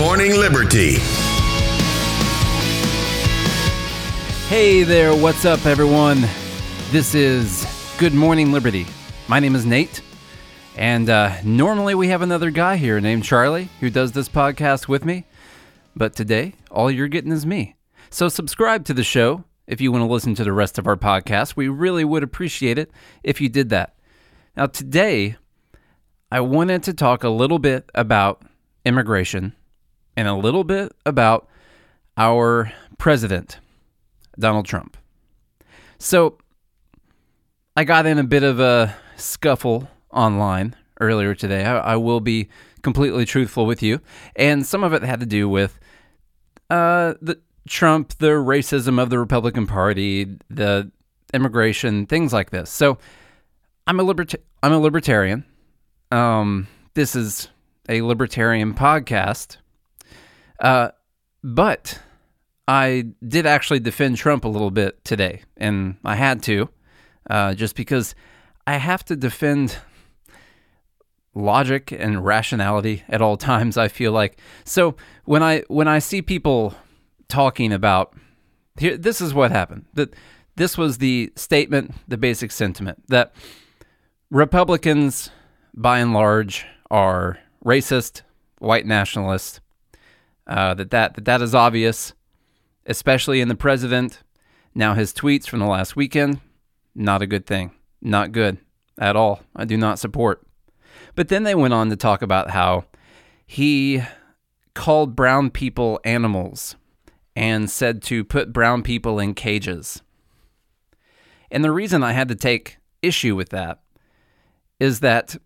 Morning Liberty. Hey there, what's up, everyone? This is Good Morning Liberty. My name is Nate, and normally we have another guy here named Charlie who does this podcast with me, but today all you're getting is me. So subscribe to the show if you want to listen to the rest of our podcast. We really would appreciate it if you did that. Now today, I wanted to talk a little bit about immigration and a little bit about our president, Donald Trump. So I got in a bit of a scuffle online earlier today. I will be completely truthful with you. And some of it had to do with Trump, the racism of the Republican Party, the immigration, things like this. So I'm a libertarian. This is a libertarian podcast, but I did actually defend Trump a little bit today, and I had to, just because I have to defend logic and rationality at all times, I feel like. So when I see people talking about, here, this is what happened, that this was the statement, the basic sentiment, that Republicans by and large are racist, white nationalists, that is obvious, especially in the president. Now his tweets from the last weekend, not a good thing, not good at all. I do not support. But then they went on to talk about how he called brown people animals and said to put brown people in cages. And the reason I had to take issue with that is that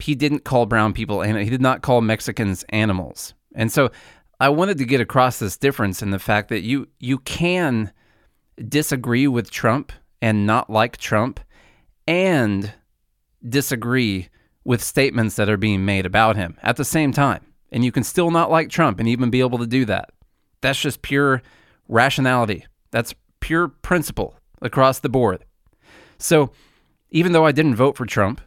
he didn't call brown people, and he did not call Mexicans animals. And so I wanted to get across this difference in the fact that you can disagree with Trump and not like Trump and disagree with statements that are being made about him at the same time. And you can still not like Trump and even be able to do that. That's just pure rationality. That's pure principle across the board. So even though I didn't vote for Trump,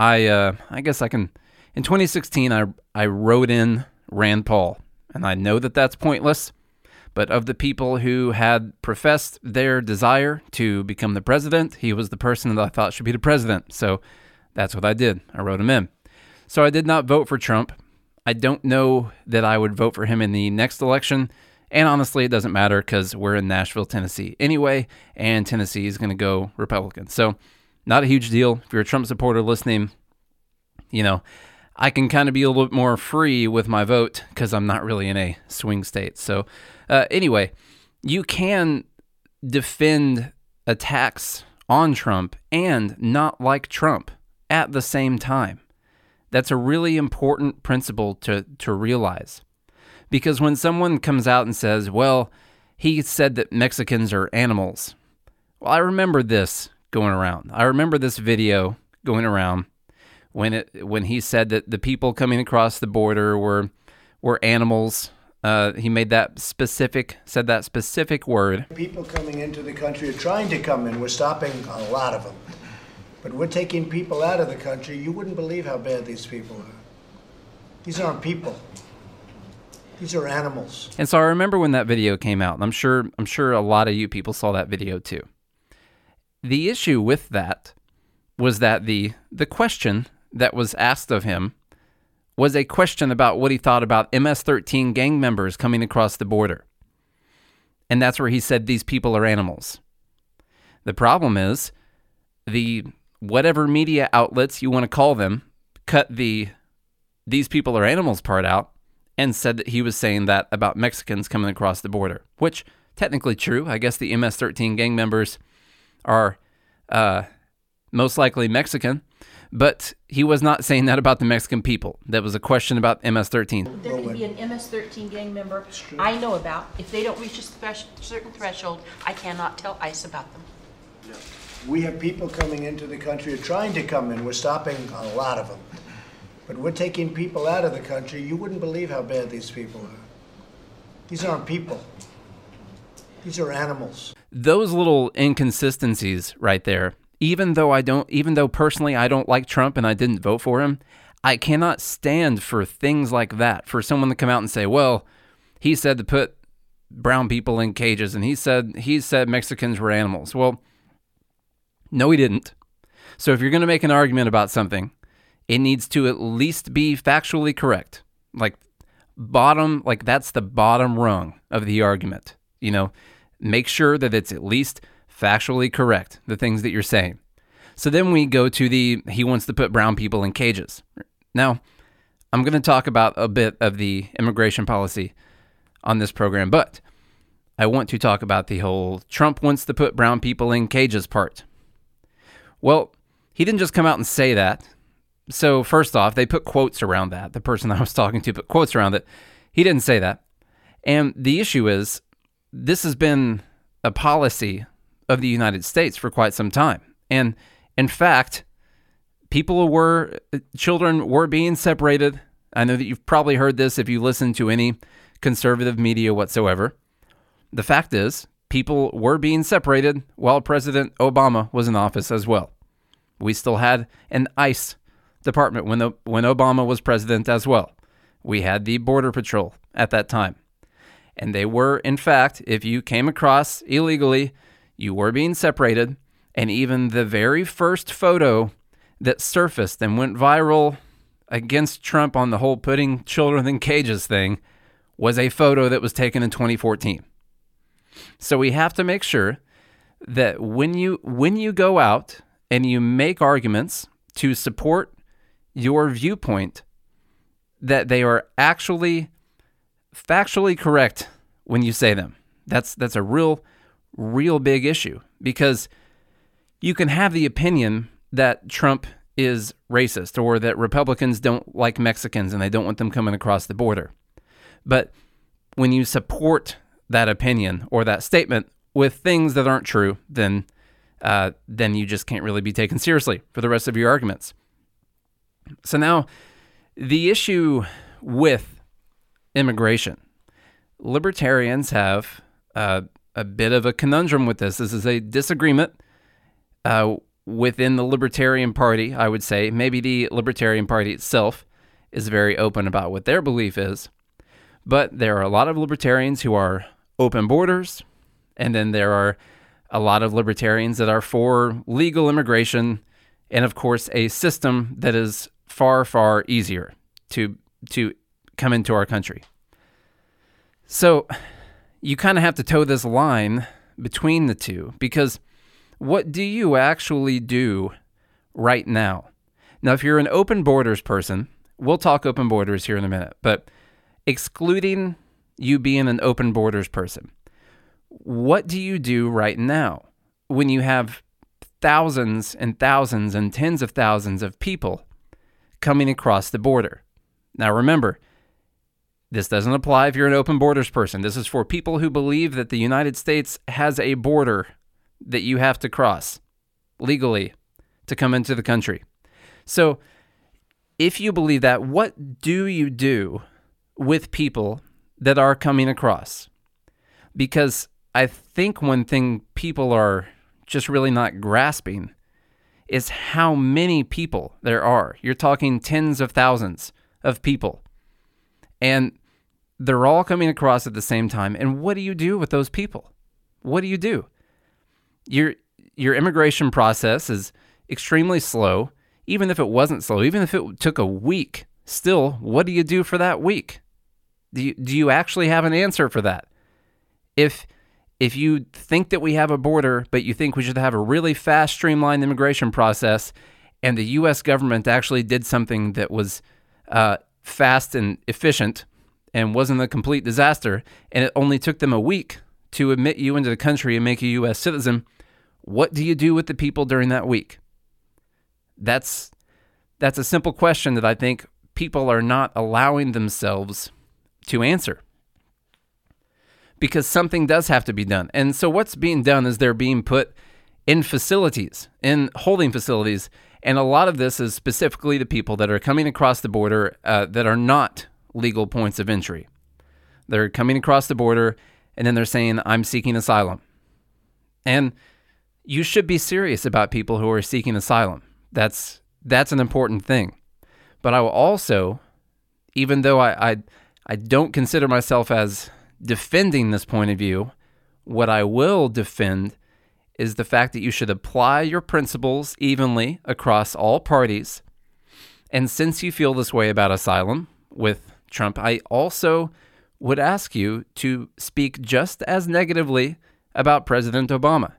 I guess I can. In 2016, I wrote in Rand Paul, and I know that that's pointless, but of the people who had professed their desire to become the president, he was the person that I thought should be the president, so that's what I did. I wrote him in. So I did not vote for Trump. I don't know that I would vote for him in the next election, and honestly, it doesn't matter because we're in Nashville, Tennessee anyway, and Tennessee is going to go Republican, so not a huge deal. If you're a Trump supporter listening, you know, I can kind of be a little bit more free with my vote because I'm not really in a swing state. So anyway, you can defend attacks on Trump and not like Trump at the same time. That's a really important principle to realize, because when someone comes out and says, well, he said that Mexicans are animals. Well, I remember this going around. I remember this video going around when he said that the people coming across the border were animals. He made that specific, said that specific word. People coming into the country are trying to come in. We're stopping a lot of them. But we're taking people out of the country. You wouldn't believe how bad these people are. These aren't people. These are animals. And so I remember when that video came out, and I'm sure a lot of you people saw that video too. The issue with that was that the question that was asked of him was a question about what he thought about MS-13 gang members coming across the border. And that's where he said these people are animals. The problem is the whatever media outlets you want to call them cut the these people are animals part out and said that he was saying that about Mexicans coming across the border, which technically true. I guess the MS-13 gang members are most likely Mexican, but he was not saying that about the Mexican people. That was a question about MS-13. There could be an MS-13 gang member I know about. If they don't reach a certain threshold, I cannot tell ICE about them. No. We have people coming into the country, trying to come in. We're stopping a lot of them. But we're taking people out of the country. You wouldn't believe how bad these people are. These aren't people. These are animals. Those little inconsistencies right there, even though personally I don't like Trump and I didn't vote for him, I cannot stand for things like that, for someone to come out and say, well, he said to put brown people in cages, and he said Mexicans were animals. Well, no, he didn't. So if you're going to make an argument about something, it needs to at least be factually correct. Like that's the bottom rung of the argument. You know, make sure that it's at least factually correct, the things that you're saying. So then we go to he wants to put brown people in cages. Now, I'm going to talk about a bit of the immigration policy on this program, but I want to talk about the whole Trump wants to put brown people in cages part. Well, he didn't just come out and say that. So first off, they put quotes around that. The person I was talking to put quotes around it. He didn't say that. And the issue is, this has been a policy of the United States for quite some time. And in fact, children were being separated. I know that you've probably heard this if you listen to any conservative media whatsoever. The fact is, people were being separated while President Obama was in office as well. We still had an ICE department when Obama was president as well. We had the Border Patrol at that time. And they were, in fact, if you came across illegally, you were being separated. And even the very first photo that surfaced and went viral against Trump on the whole putting children in cages thing was a photo that was taken in 2014. So we have to make sure that when you go out and you make arguments to support your viewpoint, that they are actually factually correct when you say them. That's a real big issue, because you can have the opinion that Trump is racist or that Republicans don't like Mexicans and they don't want them coming across the border. But when you support that opinion or that statement with things that aren't true, then you just can't really be taken seriously for the rest of your arguments. So now, the issue with immigration, libertarians have a bit of a conundrum with this. This is a disagreement within the Libertarian Party, I would say. Maybe the Libertarian Party itself is very open about what their belief is, but there are a lot of libertarians who are open borders, and then there are a lot of libertarians that are for legal immigration, and of course a system that is far, far easier to come into our country. So you kind of have to toe this line between the two, because what do you actually do right now? Now, if you're an open borders person, we'll talk open borders here in a minute, but excluding you being an open borders person, what do you do right now when you have thousands and thousands and tens of thousands of people coming across the border? Now, remember, this doesn't apply if you're an open borders person. This is for people who believe that the United States has a border that you have to cross legally to come into the country. So if you believe that, what do you do with people that are coming across? Because I think one thing people are just really not grasping is how many people there are. You're talking tens of thousands of people, and they're all coming across at the same time. And what do you do with those people? What do you do? Your immigration process is extremely slow. Even if it wasn't slow, even if it took a week, still, what do you do for that week? Do you actually have an answer for that? If you think that we have a border, but you think we should have a really fast, streamlined immigration process, and the U.S. government actually did something that was fast and efficient and wasn't a complete disaster, and it only took them a week to admit you into the country and make you a U.S. citizen, what do you do with the people during that week? That's a simple question that I think people are not allowing themselves to answer, because something does have to be done. And so what's being done is they're being put in facilities, in holding facilities, and a lot of this is specifically the people that are coming across the border that are not legal points of entry. They're coming across the border, and then they're saying, I'm seeking asylum. And you should be serious about people who are seeking asylum. That's an important thing. But I will also, even though I don't consider myself as defending this point of view, what I will defend is the fact that you should apply your principles evenly across all parties. And since you feel this way about asylum with Trump, I also would ask you to speak just as negatively about President Obama,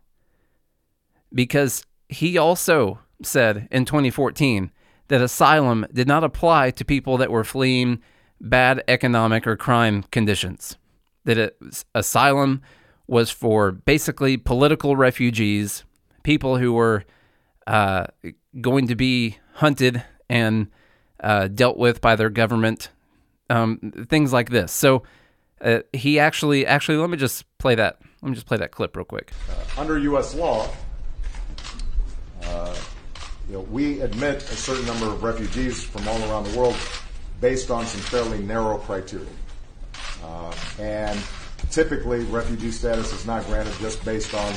because he also said in 2014 that asylum did not apply to people that were fleeing bad economic or crime conditions, that asylum was for basically political refugees, people who were going to be hunted and dealt with by their government, things like this. So he actually, let me just play that. Let me just play that clip real quick. Under U.S. law, we admit a certain number of refugees from all around the world based on some fairly narrow criteria. And typically, refugee status is not granted just based on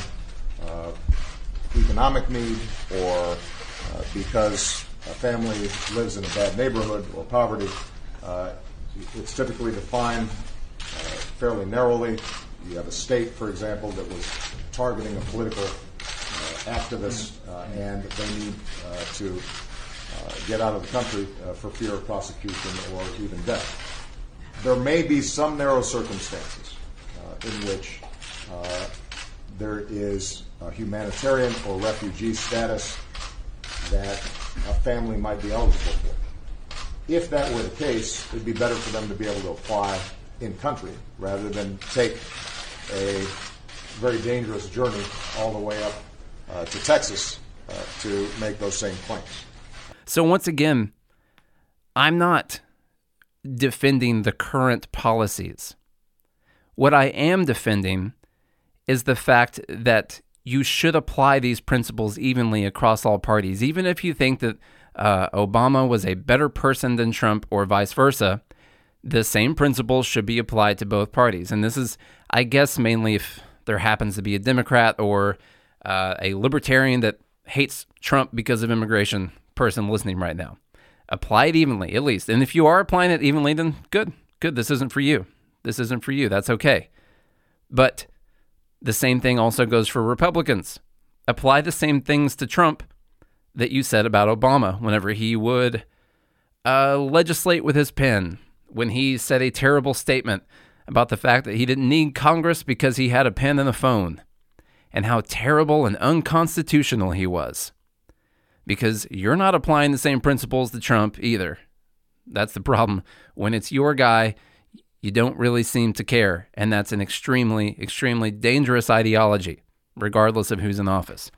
economic need or because a family lives in a bad neighborhood or poverty. It's typically defined fairly narrowly. You have a state, for example, that was targeting a political activist, and they need to get out of the country for fear of prosecution or even death. There may be some narrow circumstances in which there is a humanitarian or refugee status that a family might be eligible for. If that were the case, it would be better for them to be able to apply in-country rather than take a very dangerous journey all the way up to Texas to make those same claims. So once again, I'm not defending the current policies. What I am defending is the fact that you should apply these principles evenly across all parties. Even if you think that Obama was a better person than Trump or vice versa, the same principles should be applied to both parties. And this is, I guess, mainly if there happens to be a Democrat or a libertarian that hates Trump because of immigration person listening right now. Apply it evenly, at least. And if you are applying it evenly, then good. This isn't for you. That's okay. But the same thing also goes for Republicans. Apply the same things to Trump that you said about Obama whenever he would legislate with his pen, when he said a terrible statement about the fact that he didn't need Congress because he had a pen and a phone, and how terrible and unconstitutional he was. Because you're not applying the same principles to Trump either. That's the problem. When it's your guy, you don't really seem to care, and that's an extremely, extremely dangerous ideology, regardless of who's in office.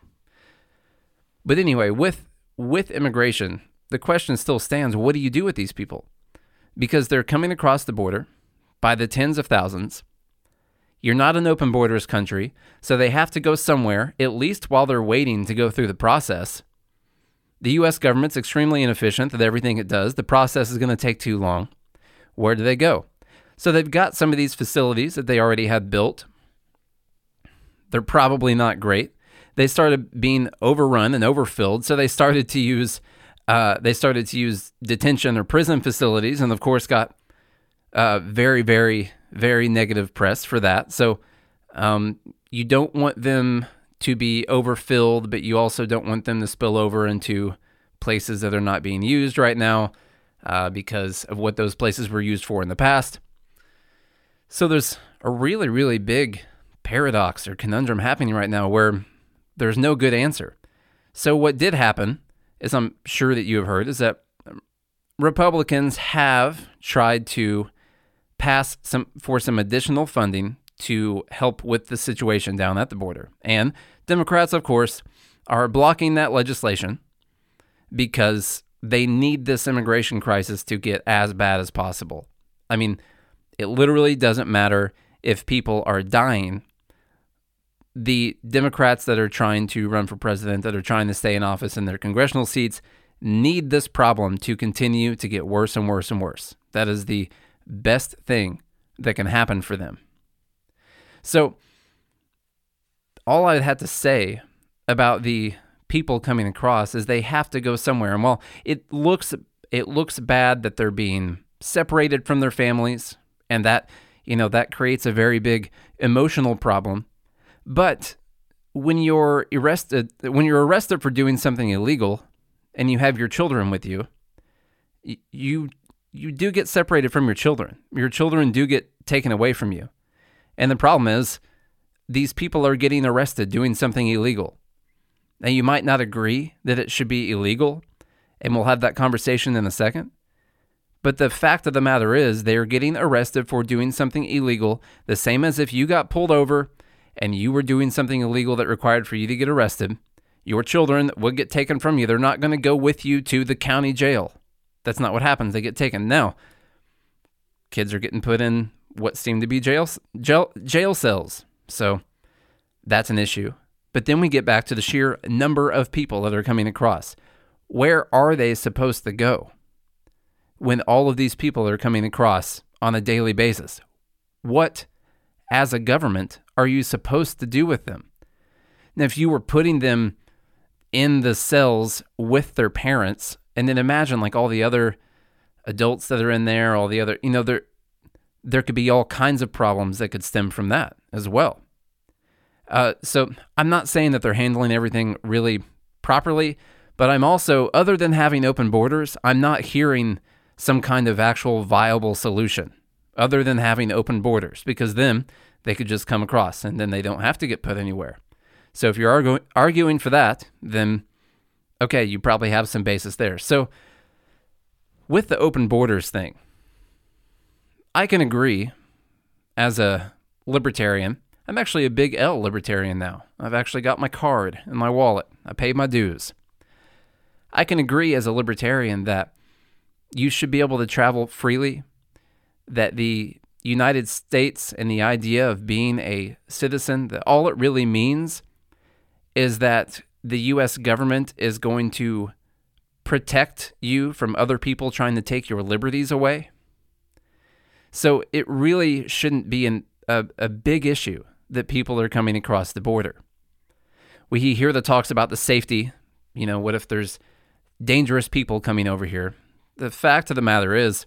But anyway, with immigration, the question still stands, what do you do with these people? Because they're coming across the border by the tens of thousands. You're not an open borders country, so they have to go somewhere, at least while they're waiting to go through the process. The U.S. government's extremely inefficient at everything it does. The process is going to take too long. Where do they go? So they've got some of these facilities that they already had built. They're probably not great. They started being overrun and overfilled, so they started to use detention or prison facilities, and of course got very, very, very negative press for that. So you don't want them to be overfilled, but you also don't want them to spill over into places that are not being used right now because of what those places were used for in the past. So there's a really, really big paradox or conundrum happening right now where there's no good answer. So what did happen, as I'm sure that you have heard, is that Republicans have tried to pass for some additional funding to help with the situation down at the border. And Democrats, of course, are blocking that legislation because they need this immigration crisis to get as bad as possible. I mean, it literally doesn't matter if people are dying. The Democrats that are trying to run for president, that are trying to stay in office in their congressional seats, need this problem to continue to get worse and worse and worse. That is the best thing that can happen for them. So all I had to say about the people coming across is they have to go somewhere. And while it looks it looks bad that they're being separated from their families, and that, you know, that creates a very big emotional problem. But when you're arrested for doing something illegal and you have your children with you, you do get separated from your children. Your children do get taken away from you. And the problem is these people are getting arrested doing something illegal. Now, you might not agree that it should be illegal, and we'll have that conversation in a second. But the fact of the matter is they are getting arrested for doing something illegal, the same as if you got pulled over and you were doing something illegal that required for you to get arrested. Your children would get taken from you. They're not going to go with you to the county jail. That's not what happens. They get taken. Now, kids are getting put in what seem to be jail cells. So that's an issue. But then we get back to the sheer number of people that are coming across. Where are they supposed to go when all of these people are coming across on a daily basis? What, as a government, are you supposed to do with them? Now, if you were putting them in the cells with their parents, and then imagine like all the other adults that are in there, all the other, you know, there could be all kinds of problems that could stem from that as well. So I'm not saying that they're handling everything really properly, but I'm also, other than having open borders, I'm not hearing some kind of actual viable solution other than having open borders, because then they could just come across and then they don't have to get put anywhere. So if you're arguing for that, then okay, you probably have some basis there. So with the open borders thing, I can agree as a libertarian. I'm actually a big L libertarian now. I've actually got my card in my wallet. I paid my dues. I can agree as a libertarian that you should be able to travel freely, that the United States and the idea of being a citizen, that all it really means is that the U.S. government is going to protect you from other people trying to take your liberties away. So it really shouldn't be a big issue that people are coming across the border. We hear the talks about the safety. You know, what if there's dangerous people coming over here? The fact of the matter is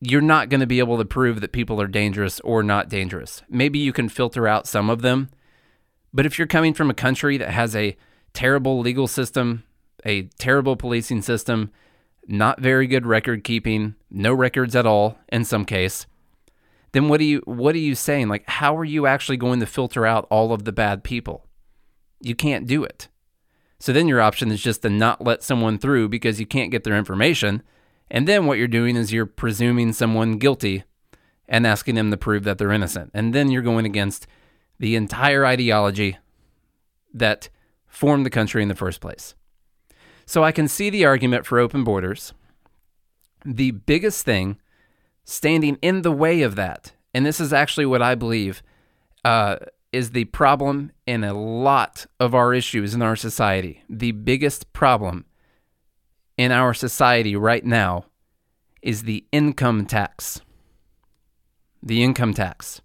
you're not going to be able to prove that people are dangerous or not dangerous. Maybe you can filter out some of them, but if you're coming from a country that has a terrible legal system, a terrible policing system, not very good record keeping, no records at all in some case, then what are you saying? Like, how are you actually going to filter out all of the bad people? You can't do it. So then your option is just to not let someone through because you can't get their information. And then what you're doing is you're presuming someone guilty and asking them to prove that they're innocent. And then you're going against the entire ideology that formed the country in the first place. So I can see the argument for open borders. The biggest thing standing in the way of that, and this is actually what I believe is the problem in a lot of our issues in our society. The biggest problem in our society right now is the income tax. The income tax.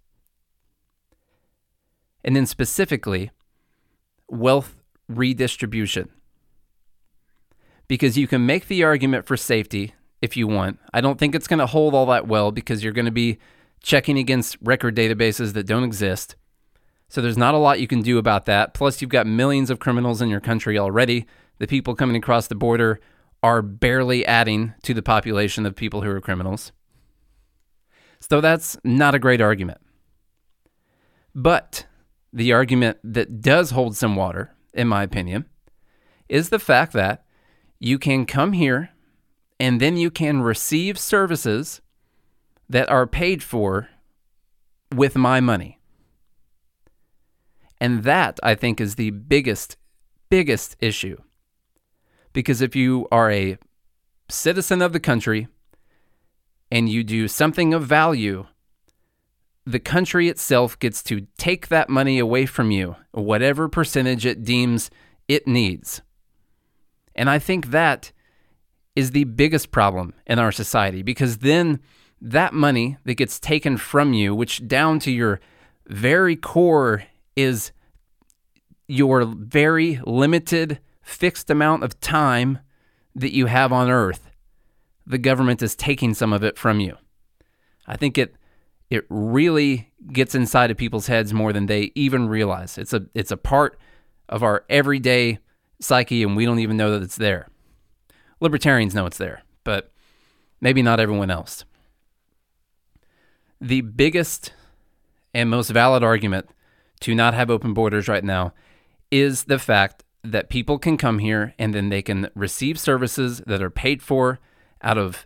And then specifically, wealth redistribution. Because you can make the argument for safety if you want. I don't think it's going to hold all that well because you're going to be checking against record databases that don't exist. So there's not a lot you can do about that. Plus, you've got millions of criminals in your country already. The people coming across the border are barely adding to the population of people who are criminals. So that's not a great argument. But the argument that does hold some water, in my opinion, is the fact that you can come here and then you can receive services that are paid for with my money. And that, I think, is the biggest issue. Because if you are a citizen of the country and you do something of value, the country itself gets to take that money away from you, whatever percentage it deems it needs. And I think that is the biggest problem in our society, because then that money that gets taken from you, which down to your very core is your very limited fixed amount of time that you have on earth. the government is taking some of it from you. I think it really gets inside of people's heads more than they even realize. It's a part of our everyday psyche, and we don't even know that it's there. Libertarians know it's there, but maybe not everyone else. The biggest and most valid argument to not have open borders right now is the fact that people can come here and then they can receive services that are paid for out of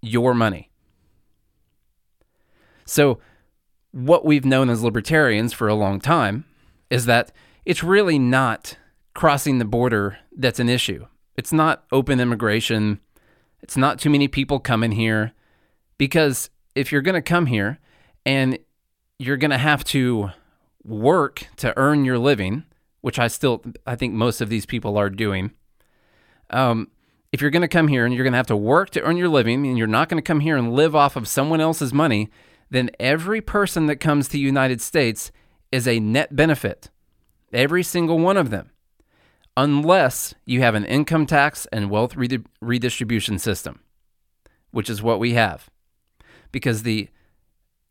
your money. So what we've known as libertarians for a long time is that it's really not crossing the border that's an issue. It's not open immigration. It's not too many people coming here, because if you're going to come here and you're going to have to work to earn your living, which I think most of these people are doing. If you're going to come here and you're going to have to work to earn your living and you're not going to come here and live off of someone else's money, then every person that comes to the United States is a net benefit, every single one of them, unless you have an income tax and wealth redistribution system, which is what we have. Because the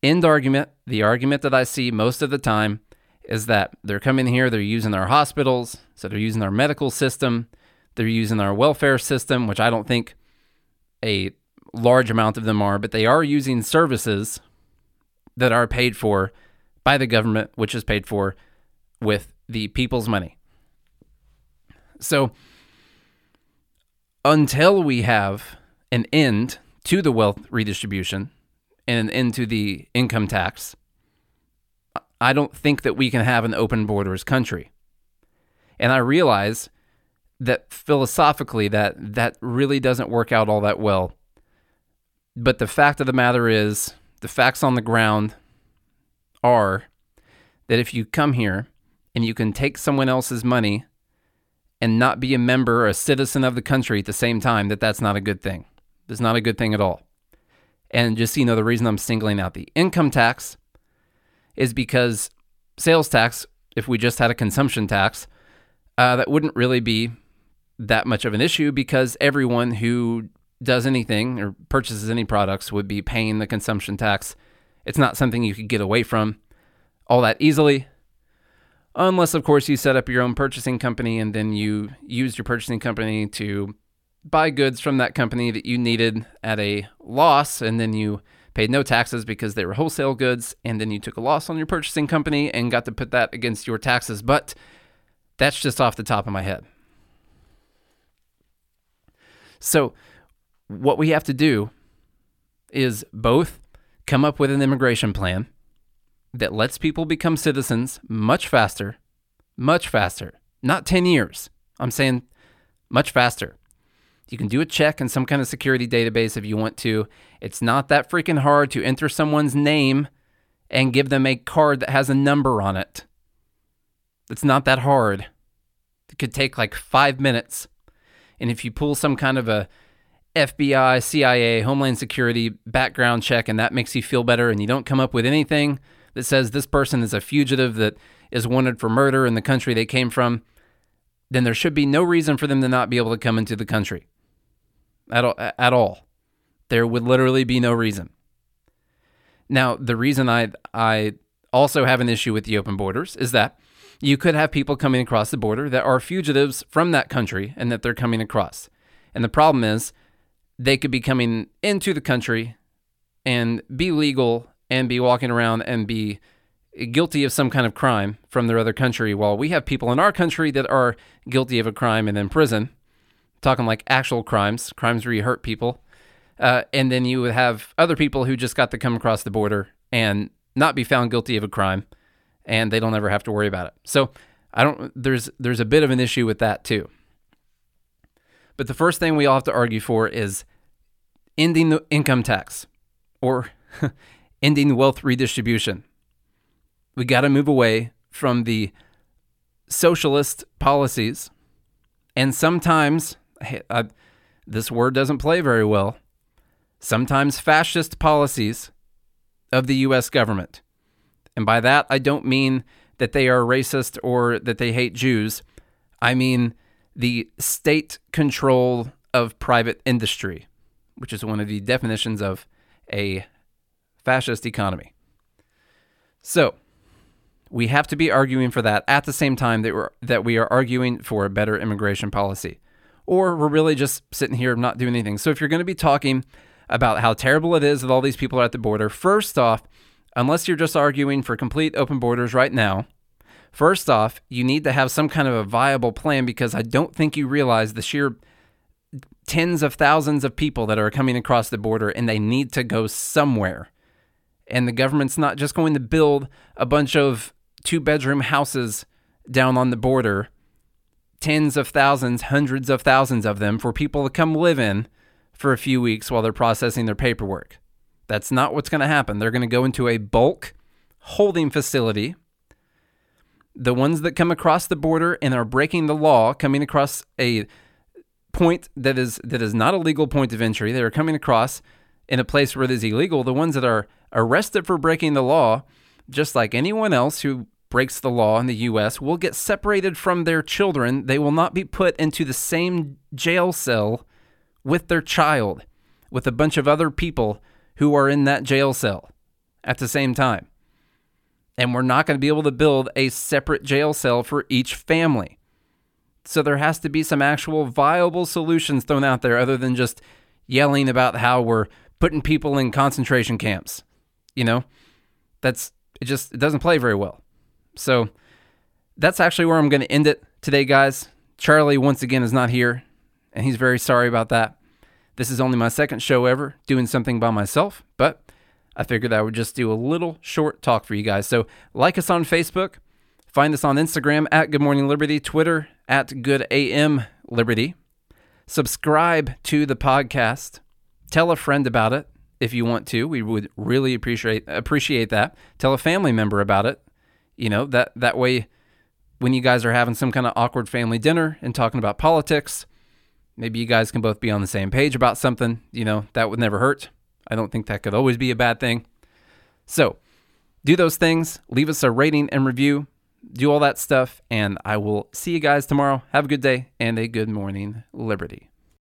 end argument, the argument that I see most of the time, is that they're coming here, they're using our hospitals, so they're using our medical system, they're using our welfare system, which I don't think a large amount of them are, but they are using services that are paid for by the government, which is paid for with the people's money. So until we have an end to the wealth redistribution and an end to the income tax, I don't think that we can have an open borders country. And I realize that philosophically that really doesn't work out all that well. But the fact of the matter is, the facts on the ground are that if you come here and you can take someone else's money and not be a member or a citizen of the country at the same time, that's not a good thing. It's not a good thing at all. And just so you know, the reason I'm singling out the income tax is because sales tax, if we just had a consumption tax, that wouldn't really be that much of an issue, because everyone who does anything or purchases any products would be paying the consumption tax. It's not something you could get away from all that easily, unless, of course, you set up your own purchasing company and then you used your purchasing company to buy goods from that company that you needed at a loss, and then you paid no taxes because they were wholesale goods, and then you took a loss on your purchasing company and got to put that against your taxes. But that's just off the top of my head. So what we have to do is both come up with an immigration plan that lets people become citizens much faster, not 10 years. I'm saying much faster. You can do a check in some kind of security database if you want to. It's not that freaking hard to enter someone's name and give them a card that has a number on it. It's not that hard. It could take like 5 minutes. And if you pull some kind of a FBI, CIA, Homeland Security background check, and that makes you feel better, and you don't come up with anything that says this person is a fugitive that is wanted for murder in the country they came from, then there should be no reason for them to not be able to come into the country. At all. There would literally be no reason. Now, the reason I also have an issue with the open borders is that you could have people coming across the border that are fugitives from that country and that they're coming across. And the problem is they could be coming into the country and be legal and be walking around and be guilty of some kind of crime from their other country, while we have people in our country that are guilty of a crime and in prison. Talking like actual crimes where you hurt people. And then you would have other people who just got to come across the border and not be found guilty of a crime, and they don't ever have to worry about it. So there's a bit of an issue with that too. But the first thing we all have to argue for is ending the income tax or ending wealth redistribution. We got to move away from the socialist policies, and sometimes this word doesn't play very well. Sometimes fascist policies of the U.S. government. And by that, I don't mean that they are racist or that they hate Jews. I mean the state control of private industry, which is one of the definitions of a fascist economy. So we have to be arguing for that at the same time that we are arguing for a better immigration policy, or we're really just sitting here not doing anything. So if you're going to be talking about how terrible it is that all these people are at the border, first off, unless you're just arguing for complete open borders right now, first off, you need to have some kind of a viable plan, because I don't think you realize the sheer tens of thousands of people that are coming across the border, and they need to go somewhere. And the government's not just going to build a bunch of two-bedroom houses down on the border, tens of thousands, hundreds of thousands of them, for people to come live in for a few weeks while they're processing their paperwork. That's not what's going to happen. They're going to go into a bulk holding facility. The ones that come across the border and are breaking the law, coming across a point that is not a legal point of entry, they are coming across in a place where it is illegal, the ones that are arrested for breaking the law, just like anyone else who breaks the law in the U.S., will get separated from their children. They will not be put into the same jail cell with their child, with a bunch of other people who are in that jail cell at the same time. And we're not going to be able to build a separate jail cell for each family. So there has to be some actual viable solutions thrown out there other than just yelling about how we're putting people in concentration camps. You know, it doesn't play very well. So that's actually where I'm going to end it today, guys. Charlie, once again, is not here, and he's very sorry about that. This is only my second show ever doing something by myself, but I figured I would just do a little short talk for you guys. So like us on Facebook, find us on Instagram at Good Morning Liberty, Twitter at Good AM Liberty. Subscribe to the podcast. Tell a friend about it if you want to. We would really appreciate that. Tell a family member about it. You know, that way when you guys are having some kind of awkward family dinner and talking about politics, maybe you guys can both be on the same page about something. You know, that would never hurt. I don't think that could always be a bad thing. So do those things. Leave us a rating and review. Do all that stuff, and I will see you guys tomorrow. Have a good day and a good morning, Liberty.